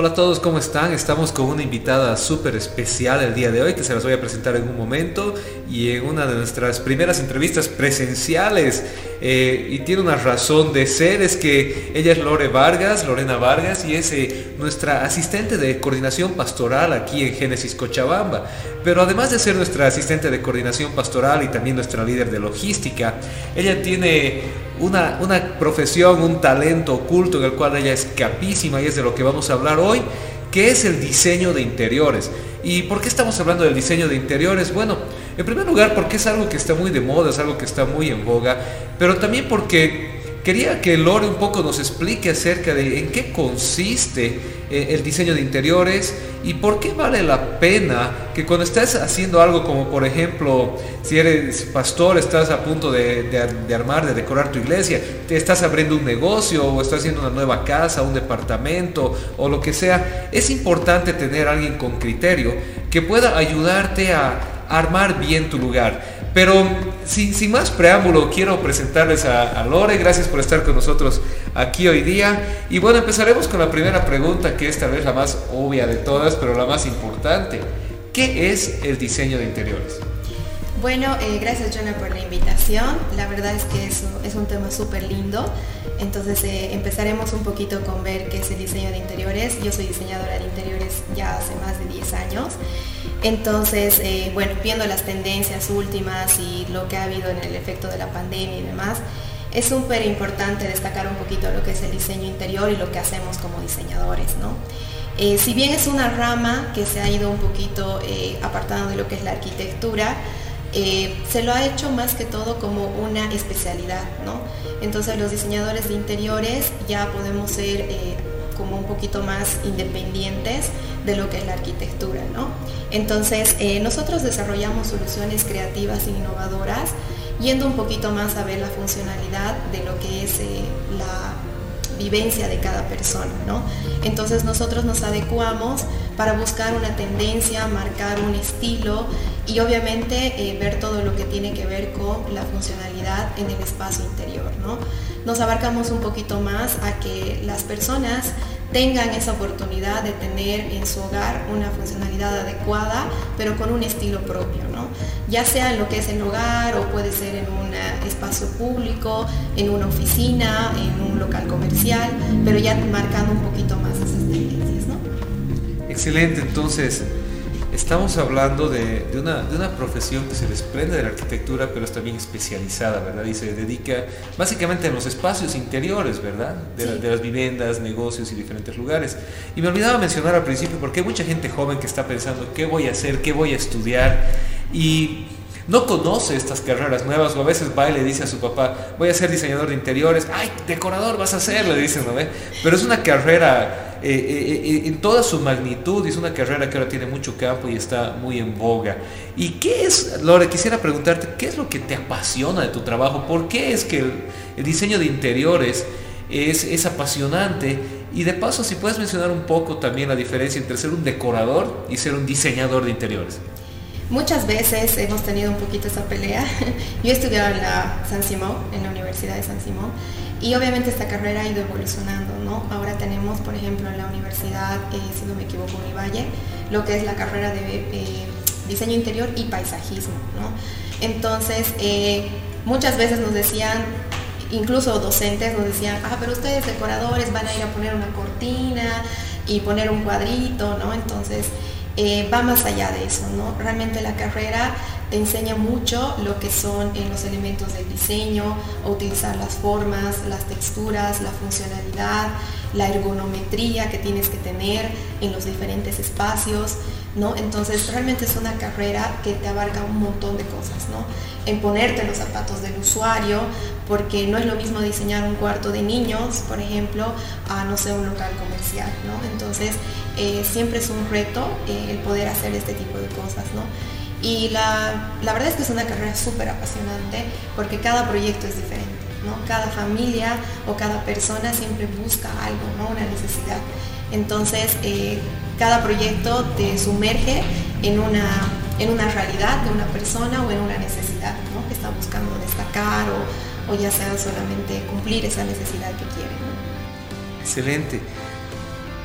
Hola a todos, ¿cómo están? Estamos con una invitada súper especial el día de hoy, que se las voy a presentar en un momento, y en una de nuestras primeras entrevistas presenciales, y tiene una razón de ser, es que ella es Lorena Vargas, y es nuestra asistente de coordinación pastoral aquí en Génesis Cochabamba. Pero además de ser nuestra asistente de coordinación pastoral y también nuestra líder de logística, ella tiene una profesión, un talento oculto en el cual ella es capísima, y es de lo que vamos a hablar hoy, que es el diseño de interiores. ¿Y por qué estamos hablando del diseño de interiores? Bueno, en primer lugar porque es algo que está muy de moda, es algo que está muy en boga, pero también porque quería que Lore un poco nos explique acerca de en qué consiste el diseño de interiores y por qué vale la pena que cuando estás haciendo algo como, por ejemplo, si eres pastor, estás a punto de armar, de decorar tu iglesia, te estás abriendo un negocio o estás haciendo una nueva casa, un departamento o lo que sea, es importante tener a alguien con criterio que pueda ayudarte a armar bien tu lugar. Pero sin más preámbulo, quiero presentarles a Lore. Gracias por estar con nosotros aquí hoy día. Y bueno, empezaremos con la primera pregunta, que es tal vez la más obvia de todas, pero la más importante. ¿Qué es el diseño de interiores? Bueno, gracias, Jona, por la invitación. La verdad es que es un tema súper lindo. Entonces empezaremos un poquito con ver qué es el diseño de interiores. Yo soy diseñadora de interiores ya hace más de 10 años. Entonces, bueno, viendo las tendencias últimas y lo que ha habido en el efecto de la pandemia y demás, es súper importante destacar un poquito lo que es el diseño interior y lo que hacemos como diseñadores, ¿no? Si bien es una rama que se ha ido un poquito apartando de lo que es la arquitectura, se lo ha hecho más que todo como una especialidad, ¿no? Entonces los diseñadores de interiores ya podemos ser como un poquito más independientes de lo que es la arquitectura, ¿no? Entonces nosotros desarrollamos soluciones creativas e innovadoras, yendo un poquito más a ver la funcionalidad de lo que es la vivencia de cada persona, ¿no? Entonces nosotros nos adecuamos para buscar una tendencia, marcar un estilo y obviamente ver todo lo que tiene que ver con la funcionalidad en el espacio interior, ¿no? Nos abarcamos un poquito más a que las personas tengan esa oportunidad de tener en su hogar una funcionalidad adecuada, pero con un estilo propio, ¿no? Ya sea en lo que es el hogar o puede ser en un espacio público, en una oficina, en un local comercial, pero ya marcando un poquito más esas tendencias, ¿no? Excelente, entonces estamos hablando de una profesión que se desprende de la arquitectura, pero es también especializada, ¿verdad? Y se dedica básicamente a los espacios interiores, ¿verdad? De las viviendas, negocios y diferentes lugares. Y me olvidaba mencionar al principio, porque hay mucha gente joven que está pensando, ¿qué voy a hacer? ¿Qué voy a estudiar? Y no conoce estas carreras nuevas, o a veces va y le dice a su papá, voy a ser diseñador de interiores. ¡Ay, decorador vas a ser! Le dicen, ¿no? Pero es una carrera en toda su magnitud, es una carrera que ahora tiene mucho campo y está muy en boga. ¿Y qué es, Lore, quisiera preguntarte, qué es lo que te apasiona de tu trabajo? ¿Por qué es que el diseño de interiores es apasionante? Y de paso, si puedes mencionar un poco también la diferencia entre ser un decorador y ser un diseñador de interiores. Muchas veces hemos tenido un poquito esa pelea. Yo he estudiado en la Universidad de San Simón, y obviamente esta carrera ha ido evolucionando, ¿no? Ahora tenemos, por ejemplo, en la universidad, si no me equivoco, Univalle, lo que es la carrera de diseño interior y paisajismo, ¿no? Entonces, muchas veces nos decían, incluso docentes nos decían, pero ustedes decoradores van a ir a poner una cortina y poner un cuadrito, ¿no? Entonces va más allá de eso, ¿no? Realmente la carrera te enseña mucho lo que son los elementos del diseño, utilizar las formas, las texturas, la funcionalidad, la ergonometría que tienes que tener en los diferentes espacios, ¿no? Entonces realmente es una carrera que te abarca un montón de cosas, ¿no? En ponerte los zapatos del usuario, porque no es lo mismo diseñar un cuarto de niños, por ejemplo, a no sé, un local comercial, ¿no? Entonces siempre es un reto el poder hacer este tipo de cosas, ¿no? Y la verdad es que es una carrera súper apasionante, porque cada proyecto es diferente, ¿no? Cada familia o cada persona siempre busca algo, ¿no? Una necesidad. Entonces cada proyecto te sumerge en una realidad de una persona o en una necesidad, ¿no? Que está buscando destacar o ya sea solamente cumplir esa necesidad que quiere, ¿no? Excelente.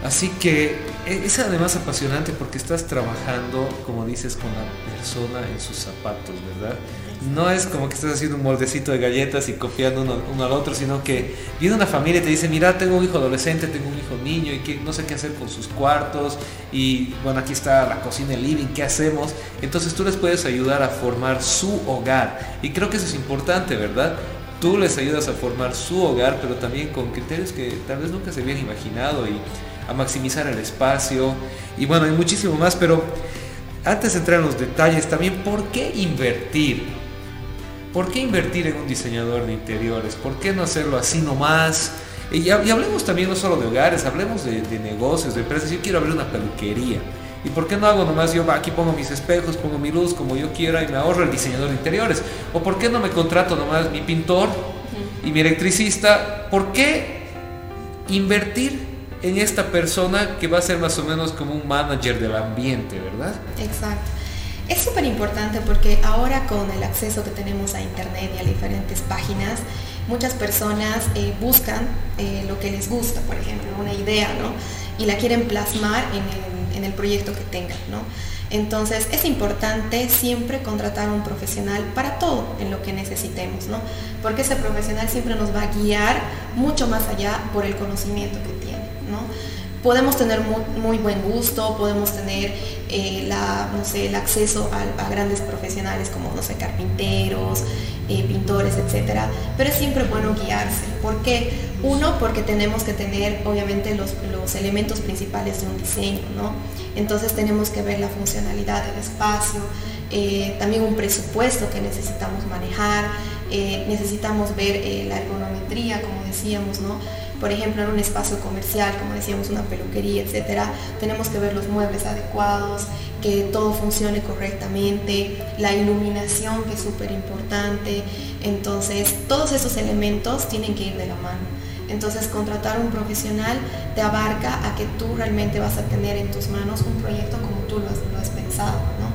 Así que es además apasionante porque estás trabajando, como dices, con la persona en sus zapatos, ¿verdad? No es como que estás haciendo un moldecito de galletas y copiando uno al otro, sino que viene una familia y te dice, mira, tengo un hijo adolescente, tengo un hijo niño y que no sé qué hacer con sus cuartos, y bueno, aquí está la cocina, el living, ¿qué hacemos? Entonces tú les puedes ayudar a formar su hogar, y creo que eso es importante, ¿verdad? Tú les ayudas a formar su hogar, pero también con criterios que tal vez nunca se habían imaginado, y a maximizar el espacio, y bueno, hay muchísimo más. Pero antes de entrar en los detalles, también, ¿por qué invertir? ¿Por qué invertir en un diseñador de interiores? ¿Por qué no hacerlo así nomás? Y hablemos también no solo de hogares, hablemos de negocios, de empresas. Yo quiero abrir una peluquería. ¿Y por qué no hago nomás yo aquí pongo mis espejos, pongo mi luz como yo quiera y me ahorro el diseñador de interiores? ¿O por qué no me contrato nomás mi pintor y mi electricista? ¿Por qué invertir en esta persona que va a ser más o menos como un manager del ambiente, verdad? Exacto. Es súper importante porque ahora con el acceso que tenemos a internet y a diferentes páginas, muchas personas buscan lo que les gusta, por ejemplo, una idea, ¿no? Y la quieren plasmar en el proyecto que tengan, ¿no? Entonces es importante siempre contratar a un profesional para todo en lo que necesitemos, ¿no? Porque ese profesional siempre nos va a guiar mucho más allá por el conocimiento que tiene, ¿no? Podemos tener muy buen gusto, podemos tener el acceso a grandes profesionales como, carpinteros, pintores, etcétera, pero es siempre bueno guiarse. ¿Por qué? Uno, porque tenemos que tener, obviamente, los elementos principales de un diseño, ¿no? Entonces tenemos que ver la funcionalidad del espacio, también un presupuesto que necesitamos manejar, necesitamos ver la ergonometría, como decíamos, ¿no? Por ejemplo, en un espacio comercial, como decíamos, una peluquería, etcétera, tenemos que ver los muebles adecuados, que todo funcione correctamente, la iluminación, que es súper importante. Entonces, todos esos elementos tienen que ir de la mano. Entonces, contratar un profesional te abarca a que tú realmente vas a tener en tus manos un proyecto como tú lo has pensado, ¿no?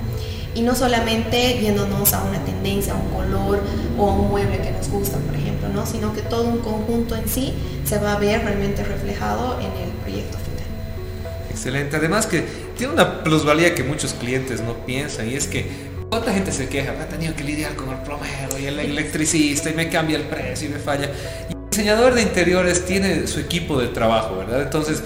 Y no solamente yéndonos a una tendencia, a un color o a un mueble que nos gusta, por ejemplo, ¿no? Sino que todo un conjunto en sí se va a ver realmente reflejado en el proyecto final. Excelente. Además que tiene una plusvalía que muchos clientes no piensan, y es que ¿cuánta gente se queja? Me ha tenido que lidiar con el plomero y el electricista y me cambia el precio y me falla. Y el diseñador de interiores tiene su equipo de trabajo, ¿verdad? Entonces,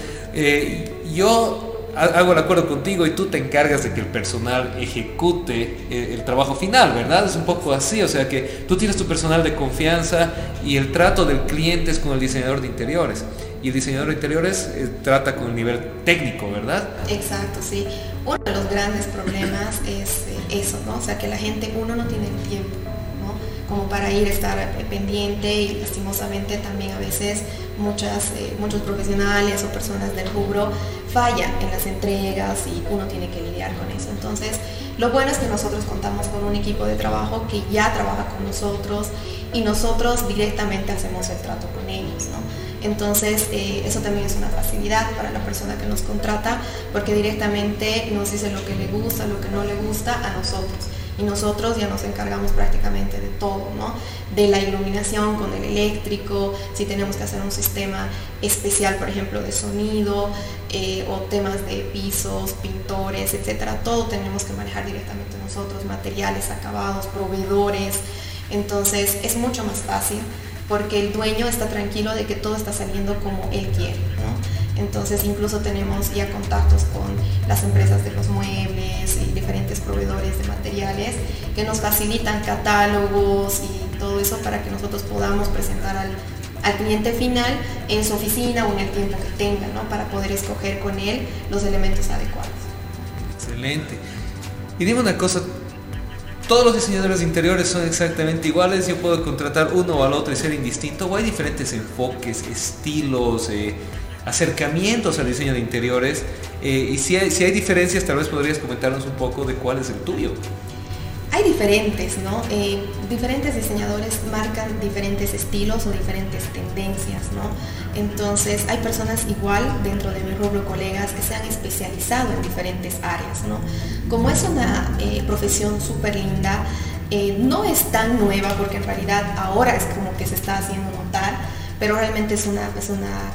yo hago el acuerdo contigo y tú te encargas de que el personal ejecute el trabajo final, ¿verdad? Es un poco así, o sea que tú tienes tu personal de confianza y el trato del cliente es con el diseñador de interiores. Y el diseñador de interiores trata con el nivel técnico, ¿verdad? Exacto, sí. Uno de los grandes problemas es eso, ¿no? O sea que la gente, uno no tiene el tiempo, ¿no? Como para ir a estar pendiente, y lastimosamente también a veces muchos profesionales o personas del rubro fallan en las entregas y uno tiene que lidiar con eso. Entonces, lo bueno es que nosotros contamos con un equipo de trabajo que ya trabaja con nosotros y nosotros directamente hacemos el trato con ellos, ¿no? Entonces, eso también es una facilidad para la persona que nos contrata porque directamente nos dice lo que le gusta, lo que no le gusta a nosotros. Y nosotros ya nos encargamos prácticamente de todo, ¿no? De la iluminación con el eléctrico, si tenemos que hacer un sistema especial, por ejemplo, de sonido, o temas de pisos, pintores, etcétera. Todo tenemos que manejar directamente nosotros, materiales, acabados, proveedores. Entonces es mucho más fácil porque el dueño está tranquilo de que todo está saliendo como él quiere, ¿no? Entonces incluso tenemos ya contactos con las empresas de los muebles y diferentes proveedores de materiales que nos facilitan catálogos y todo eso para que nosotros podamos presentar al cliente final en su oficina o en el tiempo que tenga, ¿no? Para poder escoger con él los elementos adecuados. Excelente. Y dime una cosa, ¿todos los diseñadores de interiores son exactamente iguales? ¿Yo puedo contratar uno o al otro y ser indistinto? ¿O hay diferentes enfoques, estilos, acercamientos al diseño de interiores? Y si hay diferencias, tal vez podrías comentarnos un poco de cuál es el tuyo. Hay diferentes, ¿no? Diferentes diseñadores marcan diferentes estilos o diferentes tendencias, ¿no? Entonces, hay personas igual dentro de mi rubro, colegas, que se han especializado en diferentes áreas, ¿no? Como es una profesión súper linda, no es tan nueva porque en realidad ahora es como que se está haciendo notar, pero realmente es una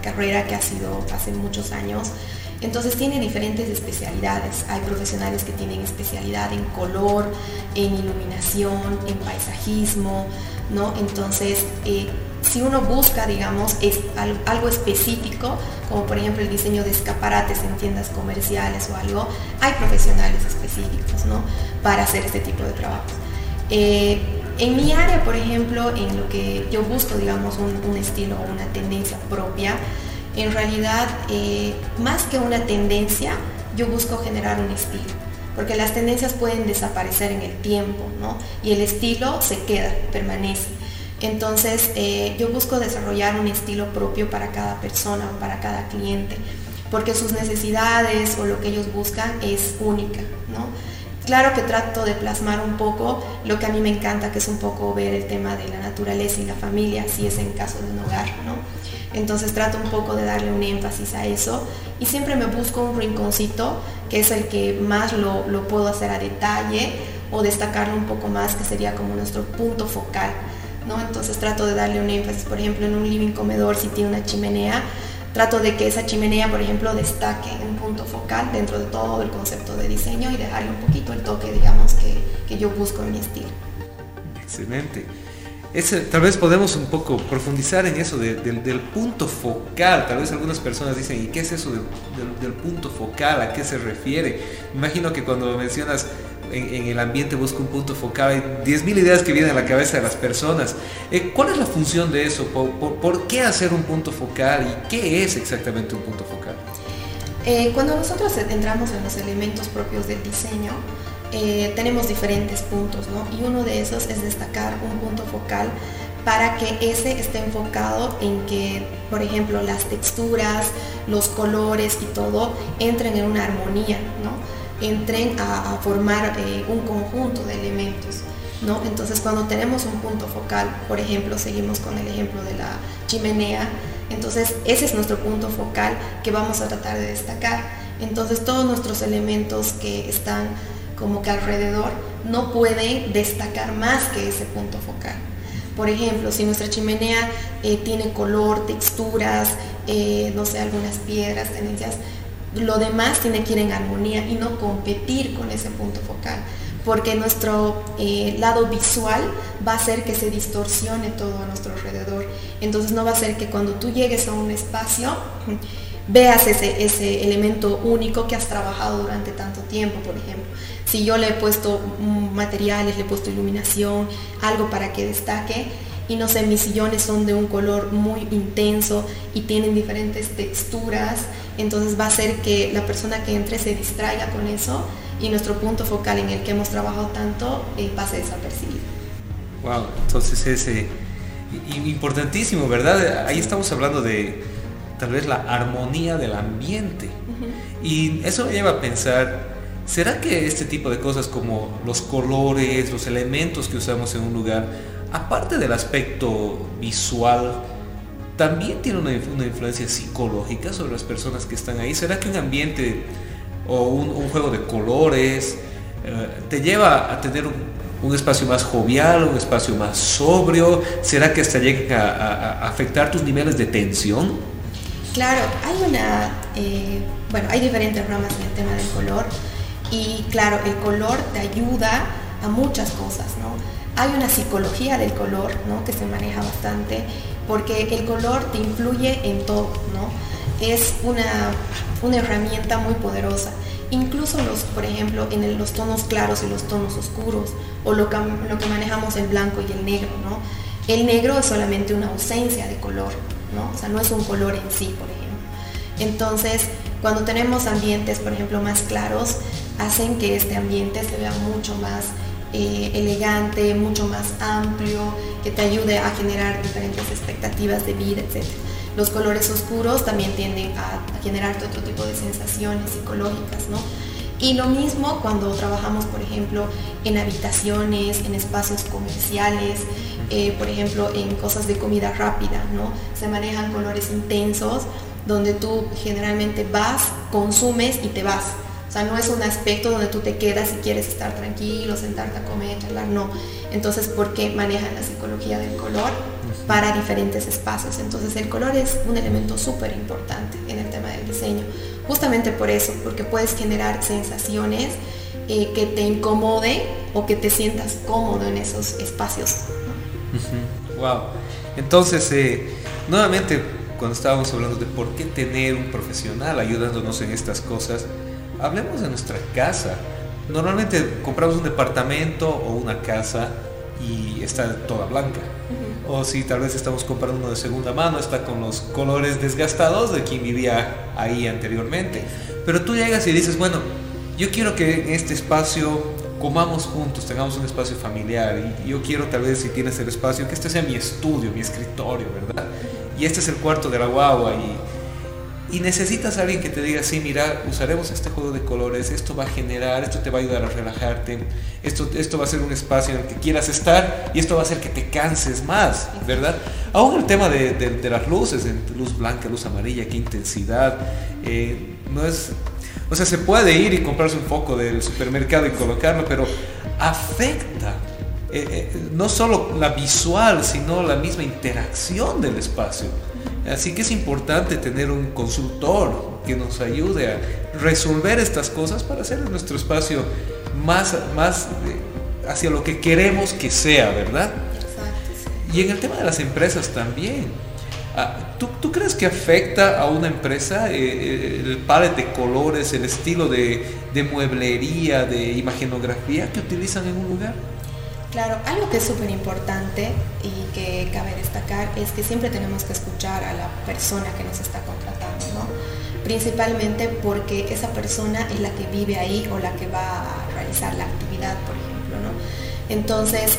carrera que ha sido hace muchos años. Entonces tiene diferentes especialidades. Hay profesionales que tienen especialidad en color, en iluminación, en paisajismo, ¿no? Entonces, si uno busca, digamos, algo específico, como por ejemplo el diseño de escaparates en tiendas comerciales o algo, hay profesionales específicos, ¿no?, para hacer este tipo de trabajos. En mi área, por ejemplo, en lo que yo busco, digamos, un estilo o una tendencia propia, en realidad, más que una tendencia, yo busco generar un estilo. Porque las tendencias pueden desaparecer en el tiempo, ¿no?, y el estilo se queda, permanece. Entonces, yo busco desarrollar un estilo propio para cada persona o para cada cliente, porque sus necesidades o lo que ellos buscan es única, ¿no? Claro que trato de plasmar un poco lo que a mí me encanta, que es un poco ver el tema de la naturaleza y la familia, si es en caso de un hogar, ¿no? Entonces trato un poco de darle un énfasis a eso y siempre me busco un rinconcito que es el que más lo puedo hacer a detalle o destacarlo un poco más, que sería como nuestro punto focal, ¿no? Entonces trato de darle un énfasis, por ejemplo, en un living comedor, si tiene una chimenea, trato de que esa chimenea, por ejemplo, destaque un punto focal dentro de todo el concepto de diseño y dejarle un poquito el toque, digamos, que yo busco en mi estilo. Excelente. Tal vez podemos un poco profundizar en eso del punto focal. Tal vez algunas personas dicen, ¿y qué es eso del punto focal? ¿A qué se refiere? Imagino que cuando mencionas en el ambiente busca un punto focal, hay 10.000 ideas que vienen a la cabeza de las personas. ¿Cuál es la función de eso? ¿Por qué hacer un punto focal? ¿Y qué es exactamente un punto focal? Cuando nosotros entramos en los elementos propios del diseño, tenemos diferentes puntos, ¿no? Y uno de esos es destacar un punto focal para que ese esté enfocado en que, por ejemplo, las texturas, los colores y todo entren en una armonía, ¿no?, entren a formar un conjunto de elementos, ¿no? Entonces, cuando tenemos un punto focal, por ejemplo, seguimos con el ejemplo de la chimenea, entonces ese es nuestro punto focal que vamos a tratar de destacar. Entonces, todos nuestros elementos que están como que alrededor no pueden destacar más que ese punto focal. Por ejemplo, si nuestra chimenea tiene color, texturas, no sé, algunas piedras, tendencias, lo demás tiene que ir en armonía y no competir con ese punto focal, porque nuestro lado visual va a hacer que se distorsione todo a nuestro alrededor. Entonces no va a ser que cuando tú llegues a un espacio veas ese elemento único que has trabajado durante tanto tiempo. Por ejemplo, si yo le he puesto materiales, le he puesto iluminación, algo para que destaque, y no sé, mis sillones son de un color muy intenso y tienen diferentes texturas, entonces va a hacer que la persona que entre se distraiga con eso y nuestro punto focal en el que hemos trabajado tanto pase desapercibido. Wow, entonces es importantísimo, ¿verdad? Ahí estamos hablando de tal vez la armonía del ambiente. Uh-huh. Y eso me lleva a pensar, ¿será que este tipo de cosas como los colores, los elementos que usamos en un lugar, aparte del aspecto visual, también tiene una influencia psicológica sobre las personas que están ahí? ¿Será que un ambiente o un juego de colores te lleva a tener un espacio más jovial, un espacio más sobrio? ¿Será que hasta llega a afectar tus niveles de tensión? Claro, hay diferentes ramas en el tema del color, y claro, el color te ayuda a muchas cosas, ¿no? Hay una psicología del color, ¿no?, que se maneja bastante, porque el color te influye en todo, ¿no? Es una herramienta muy poderosa. Incluso por ejemplo, en los tonos claros y los tonos oscuros, o lo que manejamos el blanco y el negro, ¿no? El negro es solamente una ausencia de color, ¿no? O sea, no es un color en sí, por ejemplo. Entonces, cuando tenemos ambientes, por ejemplo, más claros, hacen que este ambiente se vea mucho más elegante, mucho más amplio, que te ayude a generar diferentes expectativas de vida, etc. Los colores oscuros también tienden a generarte otro tipo de sensaciones psicológicas, ¿no? Y lo mismo cuando trabajamos, por ejemplo, en habitaciones, en espacios comerciales, por ejemplo, en cosas de comida rápida, ¿no? Se manejan colores intensos donde tú generalmente vas, consumes y te vas, O sea, no es un aspecto donde tú te quedas y quieres estar tranquilo, sentarte a comer, charlar, no. Entonces, ¿por qué manejan la psicología del color para diferentes espacios? Entonces, el color es un elemento súper importante en el tema del diseño. Justamente por eso, porque puedes generar sensaciones que te incomoden o que te sientas cómodo en esos espacios. Wow. Entonces, nuevamente, cuando estábamos hablando de por qué tener un profesional ayudándonos en estas cosas, hablemos de nuestra casa. Normalmente compramos un departamento o una casa y está toda blanca. Uh-huh. O si tal vez estamos comprando uno de segunda mano, está con los colores desgastados de quien vivía ahí anteriormente. Pero tú llegas y dices, bueno, yo quiero que en este espacio comamos juntos, tengamos un espacio familiar. Y yo quiero tal vez, si tienes el espacio, que este sea mi estudio, mi escritorio, ¿verdad? Y este es el cuarto de la guagua. Y necesitas a alguien que te diga, sí, mira, usaremos este juego de colores, esto va a generar, esto te va a ayudar a relajarte, esto va a ser un espacio en el que quieras estar y esto va a hacer que te canses más, ¿verdad? Aún el tema de las luces, luz blanca, luz amarilla, qué intensidad, no es... O sea, se puede ir y comprarse un foco del supermercado y colocarlo, pero afecta no solo la visual, sino la misma interacción del espacio. Así que es importante tener un consultor que nos ayude a resolver estas cosas para hacer nuestro espacio más hacia lo que queremos que sea, ¿verdad? Exacto. Sí. Y en el tema de las empresas también. ¿Tú crees que afecta a una empresa el palet de colores, el estilo de mueblería, de imagenografía que utilizan en un lugar? Claro, algo que es súper importante y que cabe destacar es que siempre tenemos que escuchar a la persona que nos está contratando, ¿no? Principalmente porque esa persona es la que vive ahí o la que va a realizar la actividad, por ejemplo, ¿no? Entonces,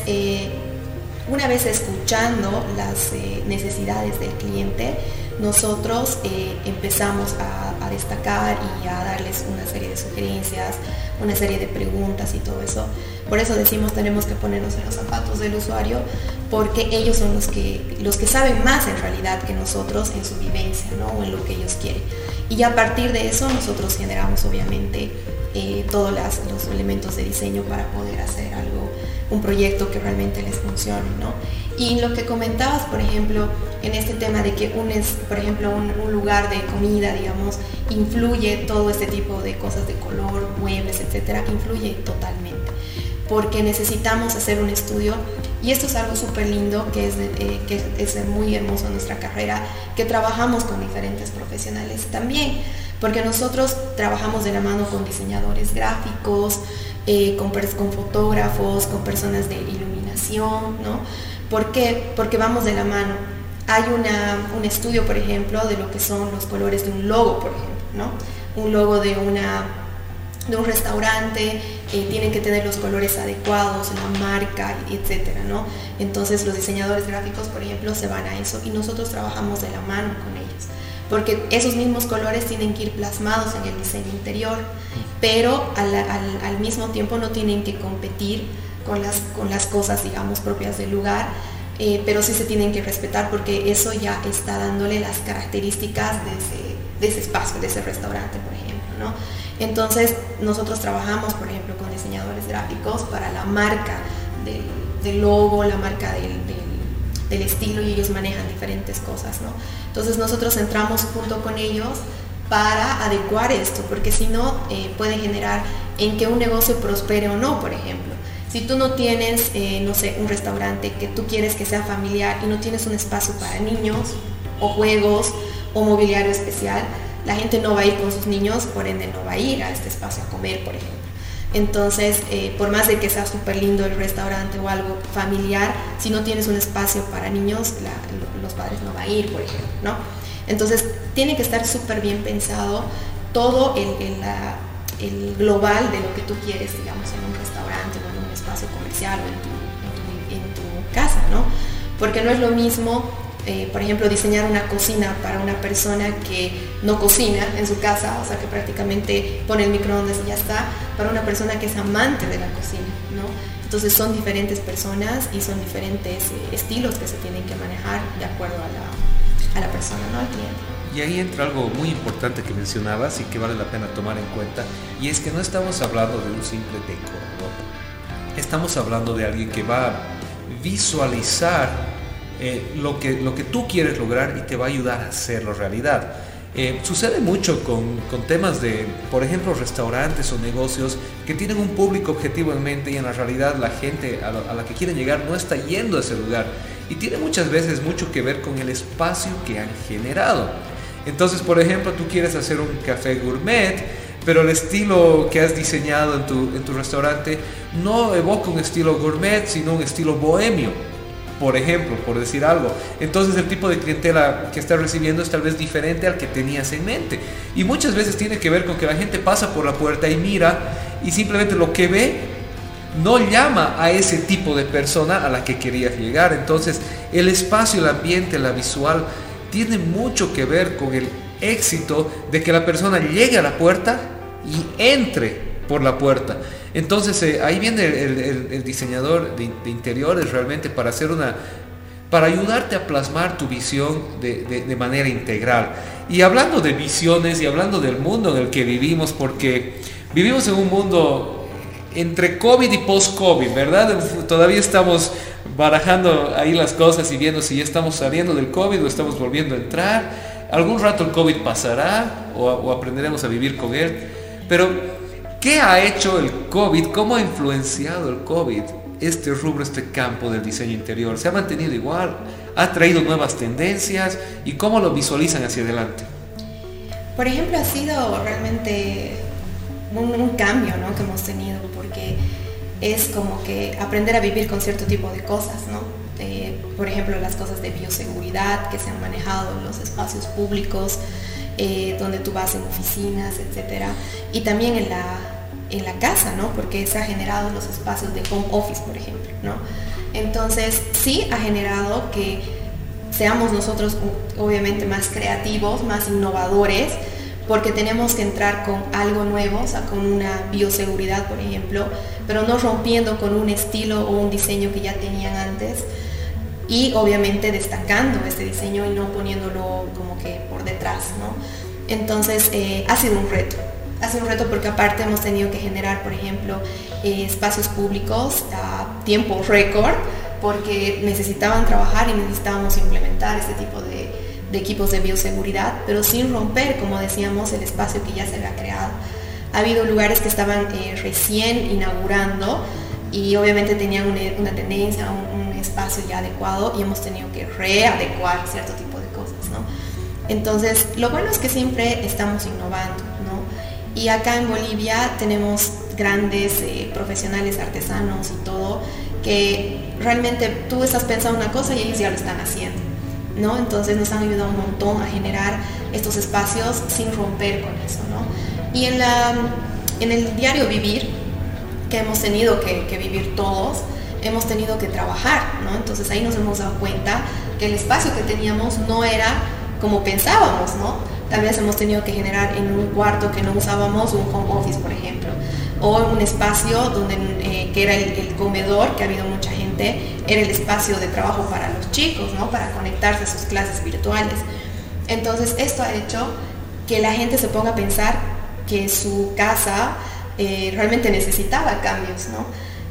una vez escuchando las necesidades del cliente, nosotros empezamos a destacar y a darles una serie de sugerencias, una serie de preguntas y todo eso. Por eso decimos, tenemos que ponernos en los zapatos del usuario, porque ellos son los que saben más en realidad que nosotros en su vivencia, ¿no? O en lo que ellos quieren. Y a partir de eso nosotros generamos obviamente todos los elementos de diseño para poder hacer algo, un proyecto que realmente les funcione, ¿no? Y lo que comentabas, por ejemplo, en este tema de que un lugar de comida, digamos, influye todo este tipo de cosas de color, muebles, etcétera, influye totalmente, porque necesitamos hacer un estudio, y esto es algo súper lindo, que es muy hermoso en nuestra carrera, que trabajamos con diferentes profesionales también, porque nosotros trabajamos de la mano con diseñadores gráficos, con fotógrafos, con personas de iluminación, ¿no? ¿Por qué? Porque vamos de la mano. Hay un estudio, por ejemplo, de lo que son los colores de un logo, por ejemplo, ¿no? Un logo de un restaurante, tienen que tener los colores adecuados, la marca, etcétera, ¿no? Entonces los diseñadores gráficos, por ejemplo, se van a eso, y nosotros trabajamos de la mano con ellos, porque esos mismos colores tienen que ir plasmados en el diseño interior, pero al mismo tiempo no tienen que competir con las cosas, digamos, propias del lugar, pero sí se tienen que respetar, porque eso ya está dándole las características de ese espacio, de ese restaurante, por ejemplo, ¿no? Entonces nosotros trabajamos, por ejemplo, con diseñadores gráficos para la marca del logo, la marca del estilo, y ellos manejan diferentes cosas, ¿no? Entonces nosotros entramos junto con ellos para adecuar esto, porque si no puede generar en que un negocio prospere o no, por ejemplo. Si tú no tienes, no sé, un restaurante que tú quieres que sea familiar y no tienes un espacio para niños o juegos o mobiliario especial, la gente no va a ir con sus niños, por ende no va a ir a este espacio a comer, por ejemplo. Entonces, por más de que sea súper lindo el restaurante o algo familiar, si no tienes un espacio para niños, los padres no van a ir, por ejemplo, ¿no? Entonces, tiene que estar súper bien pensado todo el global de lo que tú quieres, digamos, en un restaurante o en un espacio comercial o en tu casa, ¿no? Porque no es lo mismo... por ejemplo, diseñar una cocina para una persona que no cocina en su casa, o sea, que prácticamente pone el microondas y ya está, para una persona que es amante de la cocina, ¿no? Entonces son diferentes personas y son diferentes estilos que se tienen que manejar de acuerdo a la persona, ¿no? Al cliente. Y ahí entra algo muy importante que mencionabas y que vale la pena tomar en cuenta, y es que no estamos hablando de un simple decorador, estamos hablando de alguien que va a visualizar lo que tú quieres lograr y te va a ayudar a hacerlo realidad. Sucede mucho con temas de, por ejemplo, restaurantes o negocios que tienen un público objetivo en mente y en la realidad la gente a la que quieren llegar no está yendo a ese lugar, y tiene muchas veces mucho que ver con el espacio que han generado. Entonces, por ejemplo, tú quieres hacer un café gourmet, pero el estilo que has diseñado en tu restaurante no evoca un estilo gourmet, sino un estilo bohemio, por ejemplo, por decir algo. Entonces el tipo de clientela que estás recibiendo es tal vez diferente al que tenías en mente. Y muchas veces tiene que ver con que la gente pasa por la puerta y mira, y simplemente lo que ve no llama a ese tipo de persona a la que querías llegar. Entonces el espacio, el ambiente, la visual, tiene mucho que ver con el éxito de que la persona llegue a la puerta y entre por la puerta. Entonces ahí viene el diseñador de interiores realmente para hacer para ayudarte a plasmar tu visión de manera integral. Y hablando de visiones y hablando del mundo en el que vivimos, porque vivimos en un mundo entre COVID y post-COVID, ¿verdad? Todavía estamos barajando ahí las cosas y viendo si ya estamos saliendo del COVID o estamos volviendo a entrar. Algún rato el COVID pasará o aprenderemos a vivir con él. Pero, ¿qué ha hecho el COVID? ¿Cómo ha influenciado el COVID este rubro, este campo del diseño interior? ¿Se ha mantenido igual? ¿Ha traído nuevas tendencias? ¿Y cómo lo visualizan hacia adelante? Por ejemplo, ha sido realmente un cambio, ¿no?, que hemos tenido, porque es como que aprender a vivir con cierto tipo de cosas, ¿no? Por ejemplo, las cosas de bioseguridad que se han manejado en los espacios públicos, donde tú vas en oficinas, etcétera, y también en la casa, ¿no? Porque se ha generado los espacios de home office, por ejemplo, ¿no? Entonces sí ha generado que seamos nosotros obviamente más creativos, más innovadores, porque tenemos que entrar con algo nuevo, o sea, con una bioseguridad, por ejemplo, pero no rompiendo con un estilo o un diseño que ya tenían antes, y obviamente destacando este diseño y no poniéndolo como que por detrás, ¿no? Entonces ha sido un reto porque aparte hemos tenido que generar, por ejemplo, espacios públicos a tiempo récord, porque necesitaban trabajar y necesitábamos implementar este tipo de equipos de bioseguridad, pero sin romper, como decíamos, el espacio que ya se había creado. Ha habido lugares que estaban recién inaugurando y obviamente tenían una tendencia, un espacio ya adecuado, y hemos tenido que readecuar cierto tipo de cosas, ¿no? Entonces, lo bueno es que siempre estamos innovando, ¿no? Y acá en Bolivia tenemos grandes profesionales, artesanos y todo, que realmente tú estás pensando una cosa y ellos ya lo están haciendo, ¿no? Entonces nos han ayudado un montón a generar estos espacios sin romper con eso, ¿no? Y en el diario vivir, que hemos tenido que vivir todos, hemos tenido que trabajar, ¿no? Entonces ahí nos hemos dado cuenta que el espacio que teníamos no era como pensábamos, ¿no? Tal vez hemos tenido que generar en un cuarto que no usábamos un home office, por ejemplo, o un espacio donde, que era el comedor, que ha habido mucha gente, era el espacio de trabajo para los chicos, ¿no?, para conectarse a sus clases virtuales. Entonces esto ha hecho que la gente se ponga a pensar que su casa realmente necesitaba cambios, ¿no?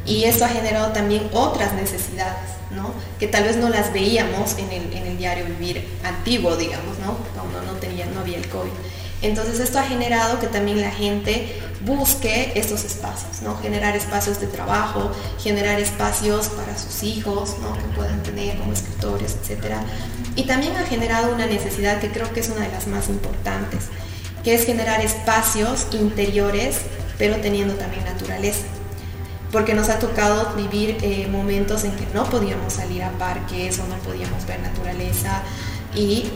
Y esto ha generado también otras necesidades, ¿no?, que tal vez no las veíamos en el diario vivir antiguo, digamos, ¿no?, cuando no había el COVID. Entonces esto ha generado que también la gente busque estos espacios, ¿no?, generar espacios de trabajo, generar espacios para sus hijos, ¿no?, que puedan tener como escritorios, etc. Y también ha generado una necesidad que creo que es una de las más importantes, que es generar espacios interiores, pero teniendo también naturaleza, porque nos ha tocado vivir momentos en que no podíamos salir a parques o no podíamos ver naturaleza, y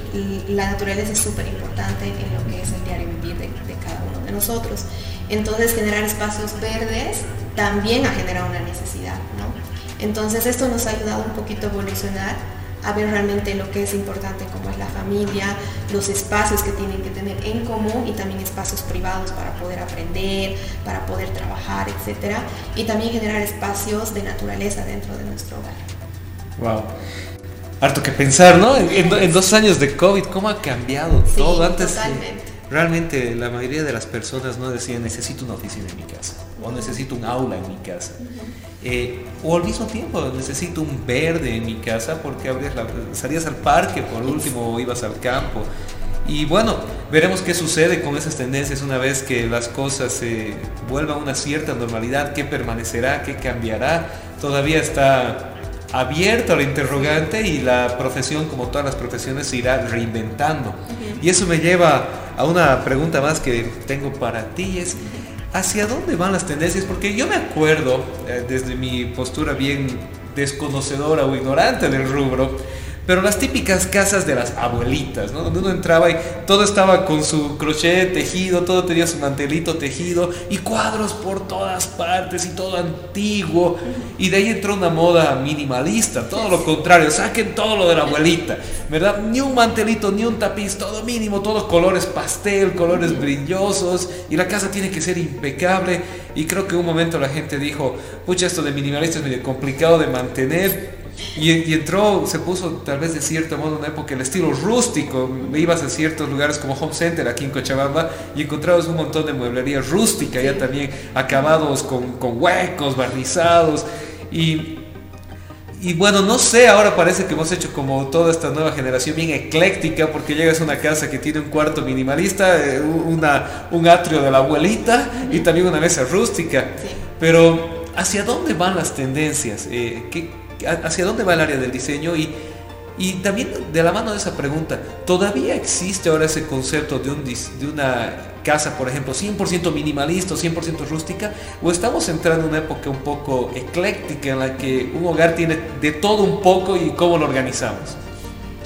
la naturaleza es súper importante en lo que es el diario vivir de cada uno de nosotros. Entonces generar espacios verdes también ha generado una necesidad, ¿no? Entonces esto nos ha ayudado un poquito a evolucionar, a ver realmente lo que es importante, como es la familia, los espacios que tienen que tener en común, y también espacios privados para poder aprender, para poder trabajar, etc. Y también generar espacios de naturaleza dentro de nuestro hogar. Wow. harto que pensar, ¿no? En 2 años de COVID, ¿cómo ha cambiado todo? Antes, totalmente. Realmente la mayoría de las personas no decían, necesito una oficina en mi casa, o necesito un aula en mi casa. O al mismo tiempo, necesito un verde en mi casa, porque salías al parque por último, o ibas al campo. Y bueno, veremos qué sucede con esas tendencias una vez que las cosas se vuelvan a una cierta normalidad, qué permanecerá, qué cambiará. Todavía está abierto al interrogante y la profesión, como todas las profesiones, se irá reinventando. Y eso me lleva a una pregunta más que tengo para ti, es ¿hacia dónde van las tendencias? Porque yo me acuerdo, desde mi postura bien desconocedora o ignorante del rubro, pero las típicas casas de las abuelitas, ¿no? Donde uno entraba y todo estaba con su crochet tejido, todo tenía su mantelito tejido y cuadros por todas partes y todo antiguo. Y de ahí entró una moda minimalista, todo lo contrario, saquen todo lo de la abuelita, ¿verdad? Ni un mantelito, ni un tapiz, todo mínimo, todos colores pastel, colores brillosos, y la casa tiene que ser impecable. Y creo que un momento la gente dijo, pucha, esto de minimalista es medio complicado de mantener. Y entró, se puso tal vez de cierto modo una época el estilo rústico. Ibas a ciertos lugares como Home Center aquí en Cochabamba y encontrabas un montón de mueblería rústica, ya también acabados con huecos, barnizados. Y bueno, no sé, ahora parece que hemos hecho como toda esta nueva generación bien ecléctica, porque llegas a una casa que tiene un cuarto minimalista, un atrio de la abuelita y también una mesa rústica. Pero ¿hacia dónde van las tendencias? ¿Hacia dónde va el área del diseño? Y también de la mano de esa pregunta, ¿todavía existe ahora ese concepto de una casa, por ejemplo, 100% minimalista o 100% rústica? ¿O estamos entrando en una época un poco ecléctica en la que un hogar tiene de todo un poco y cómo lo organizamos?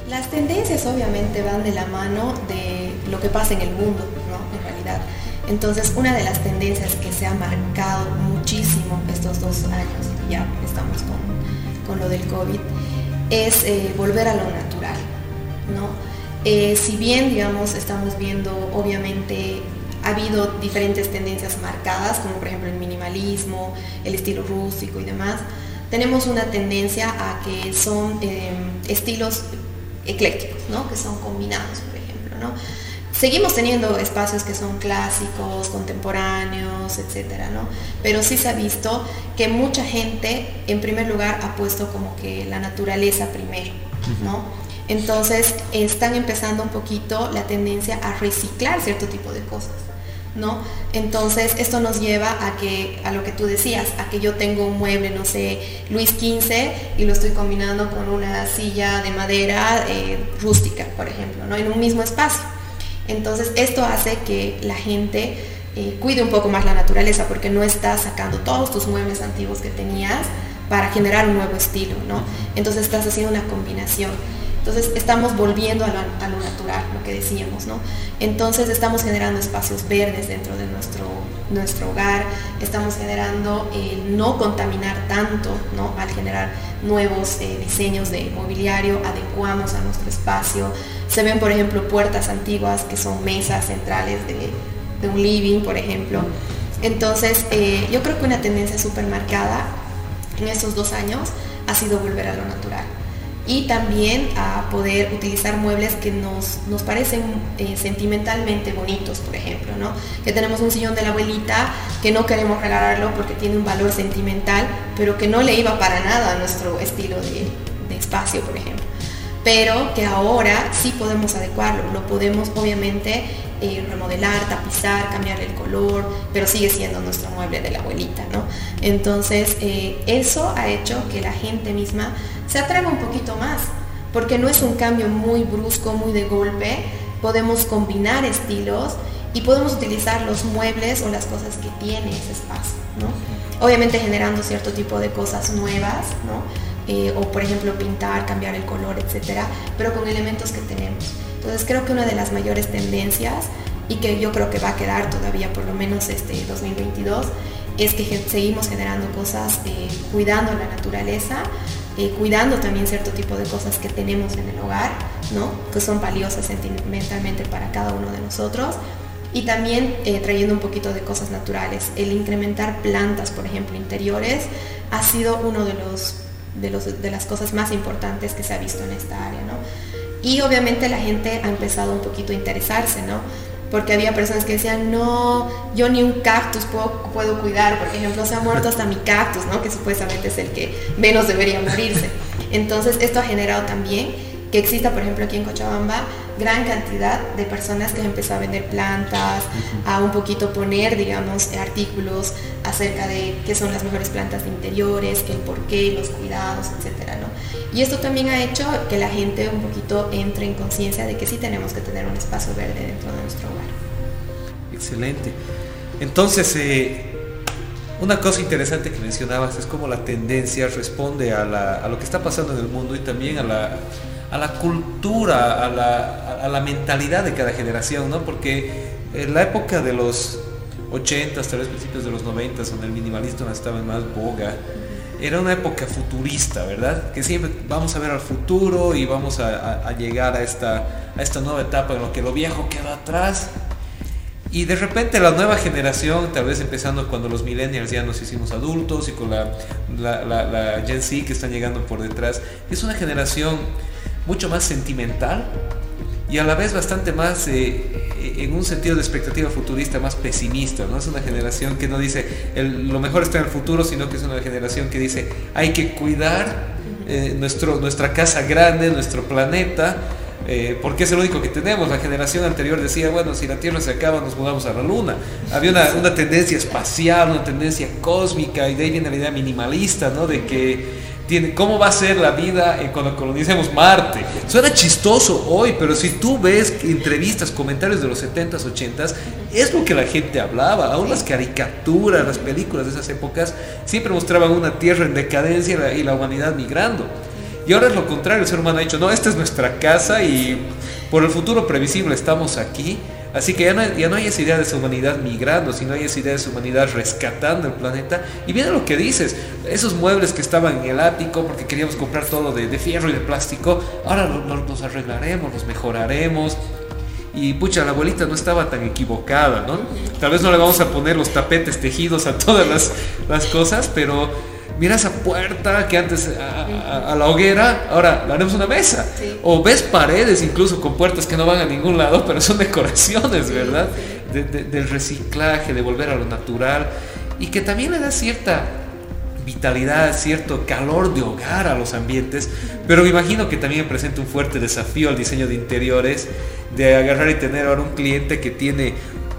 Las tendencias obviamente van de la mano de lo que pasa en el mundo, ¿no? En realidad. Entonces, una de las tendencias que se ha marcado muchísimo estos 2 años, ya estamos con lo del COVID, es volver a lo natural, ¿no? Si bien, digamos, estamos viendo, obviamente, ha habido diferentes tendencias marcadas, como por ejemplo el minimalismo, el estilo rústico y demás, tenemos una tendencia a que son estilos eclécticos, ¿no? Que son combinados, por ejemplo, ¿no? Seguimos teniendo espacios que son clásicos, contemporáneos, etcétera, ¿no? Pero sí se ha visto que mucha gente, en primer lugar, ha puesto como que la naturaleza primero, ¿no? Entonces, están empezando un poquito la tendencia a reciclar cierto tipo de cosas, ¿no? Entonces, esto nos lleva a lo que tú decías, a que yo tengo un mueble, no sé, Luis XV, y lo estoy combinando con una silla de madera rústica, por ejemplo, ¿no? En un mismo espacio. Entonces esto hace que la gente cuide un poco más la naturaleza, porque no estás sacando todos tus muebles antiguos que tenías para generar un nuevo estilo, ¿no? Entonces estás haciendo una combinación. Entonces estamos volviendo a lo natural, lo que decíamos, ¿no? Entonces estamos generando espacios verdes dentro de nuestro hogar, estamos generando el no contaminar tanto, ¿no? Al generar nuevos diseños de mobiliario, adecuamos a nuestro espacio. Se ven, por ejemplo, puertas antiguas que son mesas centrales de un living, por ejemplo. Entonces, yo creo que una tendencia súper marcada en estos 2 años ha sido volver a lo natural. Y también a poder utilizar muebles que nos parecen sentimentalmente bonitos, por ejemplo, ¿no? Que tenemos un sillón de la abuelita que no queremos regalarlo porque tiene un valor sentimental, pero que no le iba para nada a nuestro estilo de espacio, por ejemplo. Pero que ahora sí podemos adecuarlo, lo podemos obviamente remodelar, tapizar, cambiarle el color, pero sigue siendo nuestro mueble de la abuelita, ¿no? Entonces eso ha hecho que la gente misma se atreva un poquito más, porque no es un cambio muy brusco, muy de golpe, podemos combinar estilos y podemos utilizar los muebles o las cosas que tiene ese espacio, ¿no? Obviamente generando cierto tipo de cosas nuevas, ¿no? O por ejemplo pintar, cambiar el color, etcétera, pero con elementos que tenemos. Entonces creo que una de las mayores tendencias, y que yo creo que va a quedar todavía por lo menos este 2022, es que seguimos generando cosas, cuidando la naturaleza, cuidando también cierto tipo de cosas que tenemos en el hogar, ¿no? Que son valiosas sentimentalmente para cada uno de nosotros. Y también trayendo un poquito de cosas naturales. El incrementar plantas, por ejemplo, interiores, ha sido uno de los de las cosas más importantes que se ha visto en esta área, ¿no? Y obviamente la gente ha empezado un poquito a interesarse, ¿no? Porque había personas que decían, no, yo ni un cactus puedo cuidar, por ejemplo, se ha muerto hasta mi cactus, ¿no? Que supuestamente es el que menos debería morirse. Entonces esto ha generado también que exista, por ejemplo, aquí en Cochabamba, gran cantidad de personas que han empezado a vender plantas, a un poquito poner, digamos, artículos acerca de qué son las mejores plantas de interiores, el porqué, los cuidados, etcétera, ¿no? Y esto también ha hecho que la gente un poquito entre en conciencia de que sí tenemos que tener un espacio verde dentro de nuestro hogar. Excelente. Entonces, una cosa interesante que mencionabas es cómo la tendencia responde a lo que está pasando en el mundo y también a la cultura, a la mentalidad de cada generación, ¿no? Porque en la época de los 80, hasta los principios de los 90, donde el minimalismo estaba en más boga, era una época futurista, ¿verdad? Que siempre vamos a ver al futuro y vamos a llegar a esta nueva etapa en lo que lo viejo queda atrás. Y de repente la nueva generación, tal vez empezando cuando los millennials ya nos hicimos adultos y con la Gen Z que están llegando por detrás, es una generación mucho más sentimental y a la vez bastante más en un sentido de expectativa futurista, más pesimista, ¿no? Es una generación que no dice lo mejor está en el futuro, sino que es una generación que dice hay que cuidar nuestra casa grande, nuestro planeta, porque es el único que tenemos. La generación anterior decía, bueno, si la Tierra se acaba nos mudamos a la Luna. Había una tendencia espacial, una tendencia cósmica, y de ahí viene la idea minimalista, ¿no? De que ¿cómo va a ser la vida cuando colonicemos Marte? Suena chistoso hoy, pero si tú ves entrevistas, comentarios de los 70s, 80s, es lo que la gente hablaba. Aún las caricaturas, las películas de esas épocas siempre mostraban una Tierra en decadencia y la humanidad migrando. Y ahora es lo contrario, el ser humano ha dicho, no, esta es nuestra casa y por el futuro previsible estamos aquí. Así que ya no hay esa idea de su humanidad migrando, sino hay esa idea de su humanidad rescatando el planeta. Y viene lo que dices, esos muebles que estaban en el ático porque queríamos comprar todo de fierro y de plástico, ahora los arreglaremos, los mejoraremos. Y pucha, la abuelita no estaba tan equivocada, ¿no? Tal vez no le vamos a poner los tapetes tejidos a todas las cosas, pero mira esa puerta que antes a la hoguera, ahora le haremos una mesa. Sí. O ves paredes incluso con puertas que no van a ningún lado, pero son decoraciones, ¿verdad? Del reciclaje, de volver a lo natural. Y que también le da cierta vitalidad, cierto calor de hogar a los ambientes. Pero me imagino que también presenta un fuerte desafío al diseño de interiores, de agarrar y tener ahora un cliente que tiene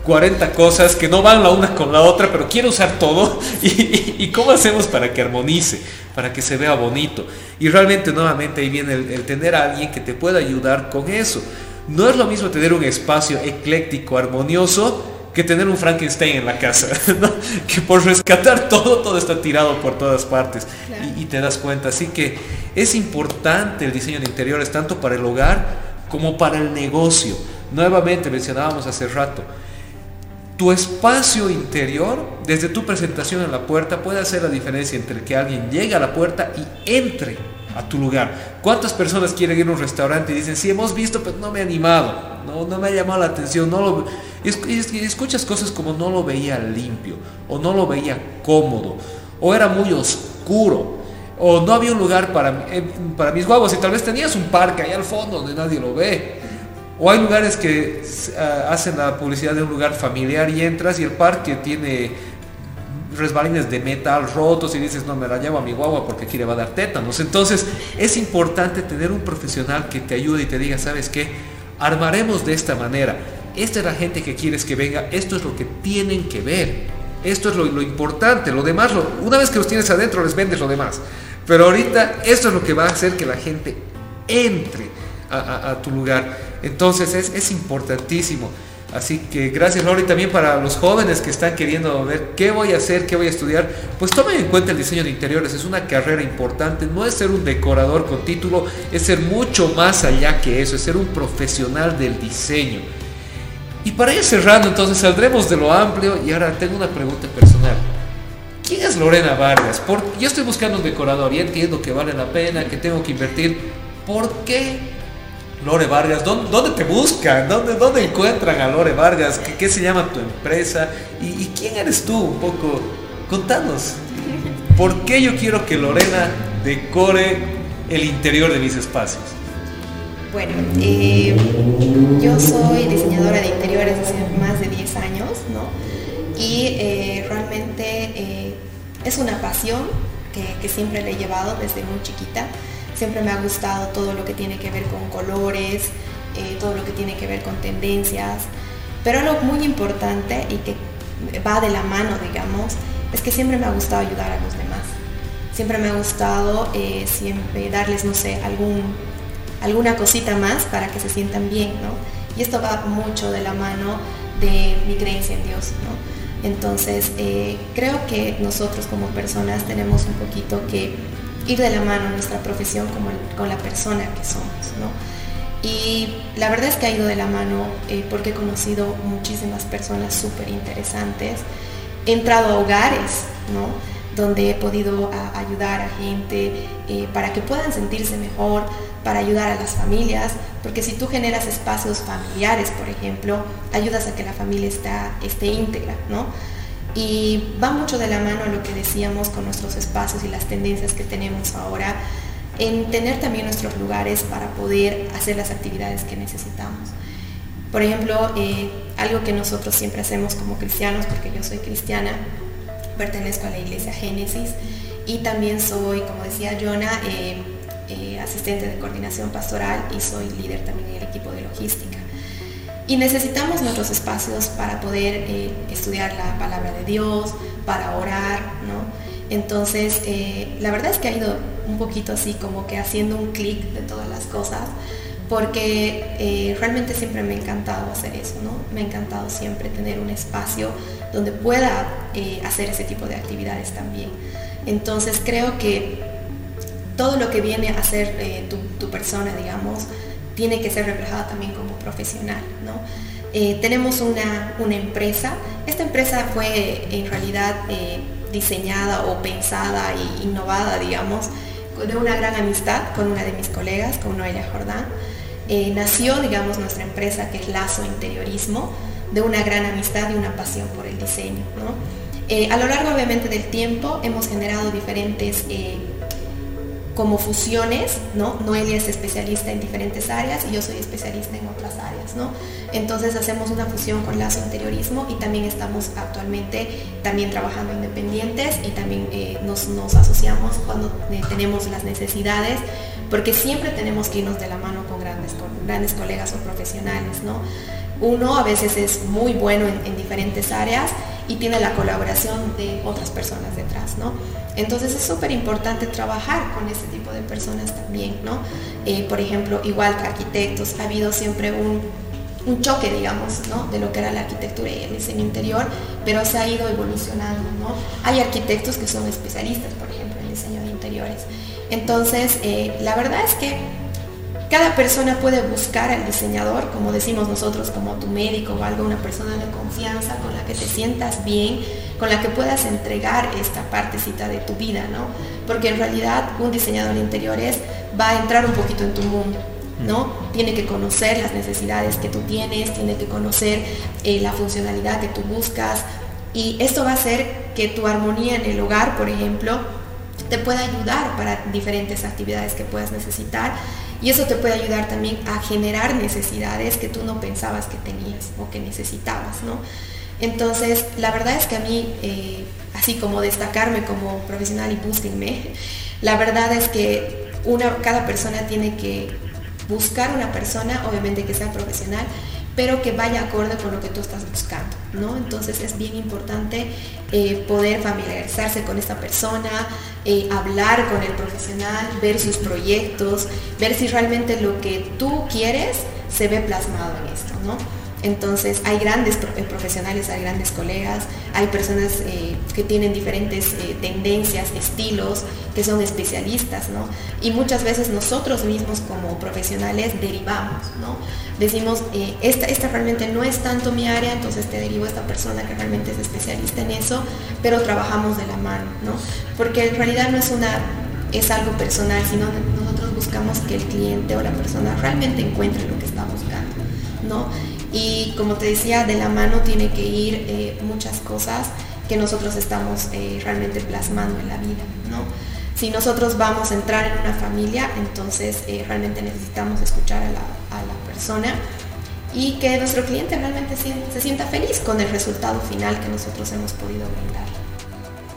40 cosas que no van la una con la otra, pero quiero usar todo y cómo hacemos para que armonice, para que se vea bonito. Y realmente nuevamente ahí viene el tener a alguien que te pueda ayudar con eso. No es lo mismo tener un espacio ecléctico, armonioso, que tener un Frankenstein en la casa, ¿no? Que por rescatar todo está tirado por todas partes y te das cuenta. Así que es importante el diseño de interiores, tanto para el hogar como para el negocio. Nuevamente mencionábamos hace rato, tu espacio interior, desde tu presentación en la puerta, puede hacer la diferencia entre que alguien llegue a la puerta y entre a tu lugar. ¿Cuántas personas quieren ir a un restaurante y dicen, sí, hemos visto, pero no me he animado, no me ha llamado la atención, escuchas cosas como no lo veía limpio, o no lo veía cómodo, o era muy oscuro, o no había un lugar para mis guaguas, y tal vez tenías un parque ahí al fondo donde nadie lo ve? O hay lugares que hacen la publicidad de un lugar familiar y entras y el parque tiene resbalines de metal rotos y dices, no, me la llevo a mi guagua porque aquí le va a dar tétanos. Entonces es importante tener un profesional que te ayude y te diga, ¿sabes qué? Armaremos de esta manera. Esta es la gente que quieres que venga, esto es lo que tienen que ver. Esto es lo importante, lo demás, una vez que los tienes adentro les vendes lo demás. Pero ahorita esto es lo que va a hacer que la gente entre a tu lugar. Entonces es importantísimo. Así que gracias, Laura. Y también para los jóvenes que están queriendo ver qué voy a hacer, qué voy a estudiar, pues tomen en cuenta el diseño de interiores. Es una carrera importante, no es ser un decorador con título, es ser mucho más allá que eso, es ser un profesional del diseño. Y para ir cerrando, entonces saldremos de lo amplio y ahora tengo una pregunta personal. ¿Quién es Lorena Vargas? Yo estoy buscando un decorador y entiendo que vale la pena, que tengo que invertir. ¿Por qué Lore Vargas? ¿Dónde te buscan? ¿Dónde encuentran a Lore Vargas? ¿Qué se llama tu empresa? ¿Y quién eres tú? Un poco, contanos. ¿Por qué yo quiero que Lorena decore el interior de mis espacios? Bueno, yo soy diseñadora de interiores hace más de 10 años, ¿no? Y realmente es una pasión que siempre le he llevado desde muy chiquita. Siempre me ha gustado todo lo que tiene que ver con colores, todo lo que tiene que ver con tendencias. Pero algo muy importante y que va de la mano, digamos, es que siempre me ha gustado ayudar a los demás. Siempre me ha gustado siempre darles, no sé, alguna cosita más para que se sientan bien, ¿no? Y esto va mucho de la mano de mi creencia en Dios, ¿no? Entonces, creo que nosotros como personas tenemos un poquito que ir de la mano en nuestra profesión con la persona que somos, ¿no? Y la verdad es que ha ido de la mano porque he conocido muchísimas personas súper interesantes. He entrado a hogares, ¿no?, donde he podido ayudar a gente para que puedan sentirse mejor, para ayudar a las familias, porque si tú generas espacios familiares, por ejemplo, ayudas a que la familia esté íntegra, ¿no? Y va mucho de la mano lo que decíamos con nuestros espacios y las tendencias que tenemos ahora, en tener también nuestros lugares para poder hacer las actividades que necesitamos. Por ejemplo, algo que nosotros siempre hacemos como cristianos, porque yo soy cristiana, pertenezco a la iglesia Génesis y también soy, como decía Jona, asistente de coordinación pastoral y soy líder también en el equipo de logística. Y necesitamos nuestros espacios para poder estudiar la palabra de Dios, para orar, ¿no? Entonces, la verdad es que ha ido un poquito así como que haciendo un clic de todas las cosas, porque realmente siempre me ha encantado hacer eso, ¿no? Me ha encantado siempre tener un espacio donde pueda hacer ese tipo de actividades también. Entonces, creo que todo lo que viene a ser tu persona, digamos, tiene que ser reflejado también como profesional, ¿no? Tenemos una empresa. Esta empresa fue en realidad diseñada o pensada e innovada, digamos, de una gran amistad con una de mis colegas, con Noelia Jordán. Nació, digamos, nuestra empresa, que es Lazo Interiorismo, de una gran amistad y una pasión por el diseño, ¿no? A lo largo, obviamente, del tiempo hemos generado diferentes como fusiones, ¿no? Noelia es especialista en diferentes áreas y yo soy especialista en otras áreas, ¿no? Entonces hacemos una fusión con Lazo Interiorismo y también estamos actualmente también trabajando independientes y también nos asociamos cuando tenemos las necesidades, porque siempre tenemos que irnos de la mano con grandes colegas o profesionales, ¿no? Uno a veces es muy bueno en diferentes áreas y tiene la colaboración de otras personas detrás, ¿no? Entonces es súper importante trabajar con este tipo de personas también, ¿no? Por ejemplo, igual que arquitectos, ha habido siempre un choque, digamos, ¿no?, de lo que era la arquitectura y el diseño interior, pero se ha ido evolucionando, ¿no? Hay arquitectos que son especialistas, por ejemplo, en diseño de interiores. Entonces, la verdad es que cada persona puede buscar al diseñador, como decimos nosotros, como tu médico o algo, una persona de confianza con la que te sientas bien, con la que puedas entregar esta partecita de tu vida, ¿no? Porque en realidad un diseñador de interiores va a entrar un poquito en tu mundo, ¿no? Tiene que conocer las necesidades que tú tienes, tiene que conocer la funcionalidad que tú buscas, y esto va a hacer que tu armonía en el hogar, por ejemplo, te pueda ayudar para diferentes actividades que puedas necesitar. Y eso te puede ayudar también a generar necesidades que tú no pensabas que tenías o que necesitabas, ¿no? Entonces, la verdad es que a mí, así como destacarme como profesional y búsquenme, la verdad es que cada persona tiene que buscar una persona, obviamente que sea profesional, pero que vaya acorde con lo que tú estás buscando, ¿no? Entonces es bien importante poder familiarizarse con esta persona, hablar con el profesional, ver sus proyectos, ver si realmente lo que tú quieres se ve plasmado en esto, ¿no? Entonces hay grandes profesionales, hay grandes colegas, hay personas que tienen diferentes tendencias, estilos, que son especialistas, ¿no? Y muchas veces nosotros mismos como profesionales derivamos, ¿no? Decimos, esta realmente no es tanto mi área, entonces te derivo a esta persona que realmente es especialista en eso, pero trabajamos de la mano, ¿no? Porque en realidad no es algo personal, sino nosotros buscamos que el cliente o la persona realmente encuentre lo que está buscando, ¿no? Y como te decía, de la mano tiene que ir muchas cosas que nosotros estamos realmente plasmando en la vida, ¿no? Si nosotros vamos a entrar en una familia, entonces realmente necesitamos escuchar a la persona y que nuestro cliente realmente se sienta feliz con el resultado final que nosotros hemos podido brindar.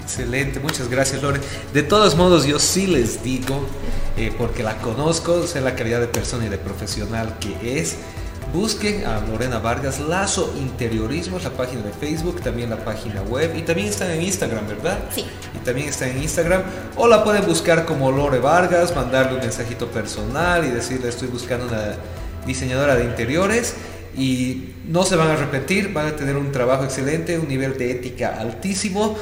Excelente, muchas gracias, Lore. De todos modos, yo sí les digo, porque la conozco, sé la calidad de persona y de profesional que es. Busquen a Lorena Vargas, Lazo Interiorismo, es la página de Facebook, también la página web, y también están en Instagram, ¿verdad? Sí. Y también están en Instagram, o la pueden buscar como Lore Vargas, mandarle un mensajito personal y decirle: estoy buscando una diseñadora de interiores, y no se van a arrepentir, van a tener un trabajo excelente, un nivel de ética altísimo,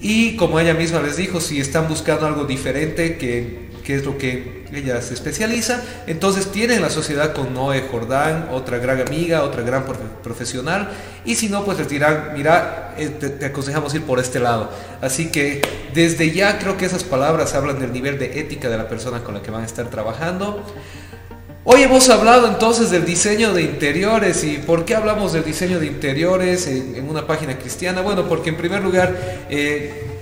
y como ella misma les dijo, si están buscando algo diferente, que es lo que ella se especializa, entonces tienen la sociedad con Noelia Jordán, otra gran amiga, otra gran profesional, y si no, pues les dirán: mira, te aconsejamos ir por este lado. Así que desde ya creo que esas palabras hablan del nivel de ética de la persona con la que van a estar trabajando. Hoy hemos hablado entonces del diseño de interiores. ¿Y por qué hablamos del diseño de interiores en una página cristiana? Bueno, porque en primer lugar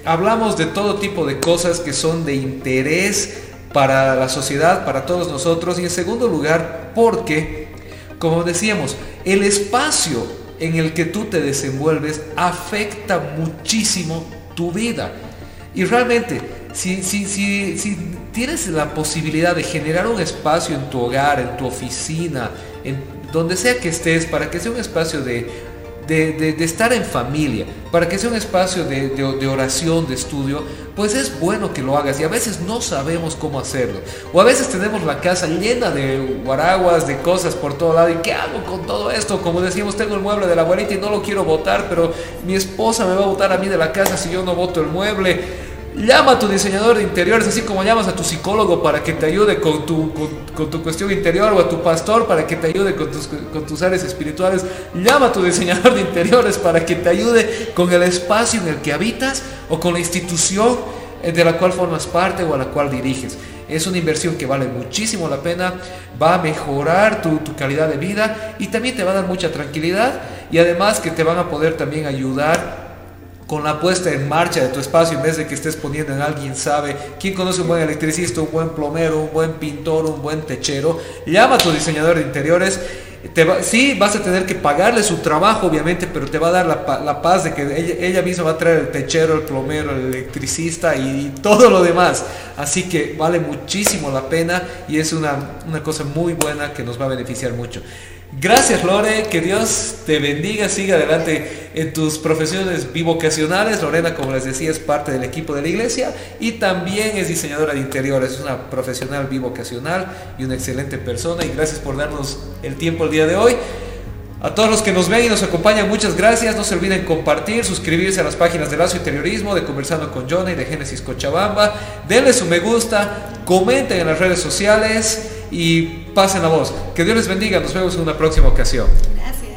hablamos de todo tipo de cosas que son de interés para la sociedad, para todos nosotros, y en segundo lugar porque, como decíamos, el espacio en el que tú te desenvuelves afecta muchísimo tu vida. Y realmente, si tienes la posibilidad de generar un espacio en tu hogar, en tu oficina, en donde sea que estés, para que sea un espacio de estar en familia, para que sea un espacio de oración, de estudio, pues es bueno que lo hagas, y a veces no sabemos cómo hacerlo, o a veces tenemos la casa llena de guaraguas, de cosas por todo lado, ¿y qué hago con todo esto? Como decíamos, tengo el mueble de la abuelita y no lo quiero botar, pero mi esposa me va a botar a mí de la casa si yo no boto el mueble. Llama a tu diseñador de interiores, así como llamas a tu psicólogo para que te ayude con tu cuestión interior, o a tu pastor para que te ayude con tus áreas espirituales. Llama a tu diseñador de interiores para que te ayude con el espacio en el que habitas, o con la institución de la cual formas parte o a la cual diriges. Es una inversión que vale muchísimo la pena, va a mejorar tu calidad de vida, y también te va a dar mucha tranquilidad, y además que te van a poder también ayudar con la puesta en marcha de tu espacio, en vez de que estés poniendo en alguien sabe. ¿Quién conoce un buen electricista, un buen plomero, un buen pintor, un buen techero? Llama a tu diseñador de interiores. Sí, vas a tener que pagarle su trabajo, obviamente, pero te va a dar la paz de que ella misma va a traer el techero, el plomero, el electricista y todo lo demás. Así que vale muchísimo la pena, y es una cosa muy buena que nos va a beneficiar mucho. Gracias, Lore, que Dios te bendiga, siga adelante en tus profesiones bivocacionales. Lorena, como les decía, es parte del equipo de la iglesia y también es diseñadora de interiores, es una profesional bivocacional y una excelente persona, y gracias por darnos el tiempo el día de hoy. A todos los que nos ven y nos acompañan, muchas gracias. No se olviden compartir, suscribirse a las páginas de Lazo Interiorismo, de Conversando con Jona y de Génesis Cochabamba. Denle su me gusta, comenten en las redes sociales y pasen la voz. Que Dios les bendiga. Nos vemos en una próxima ocasión. Gracias.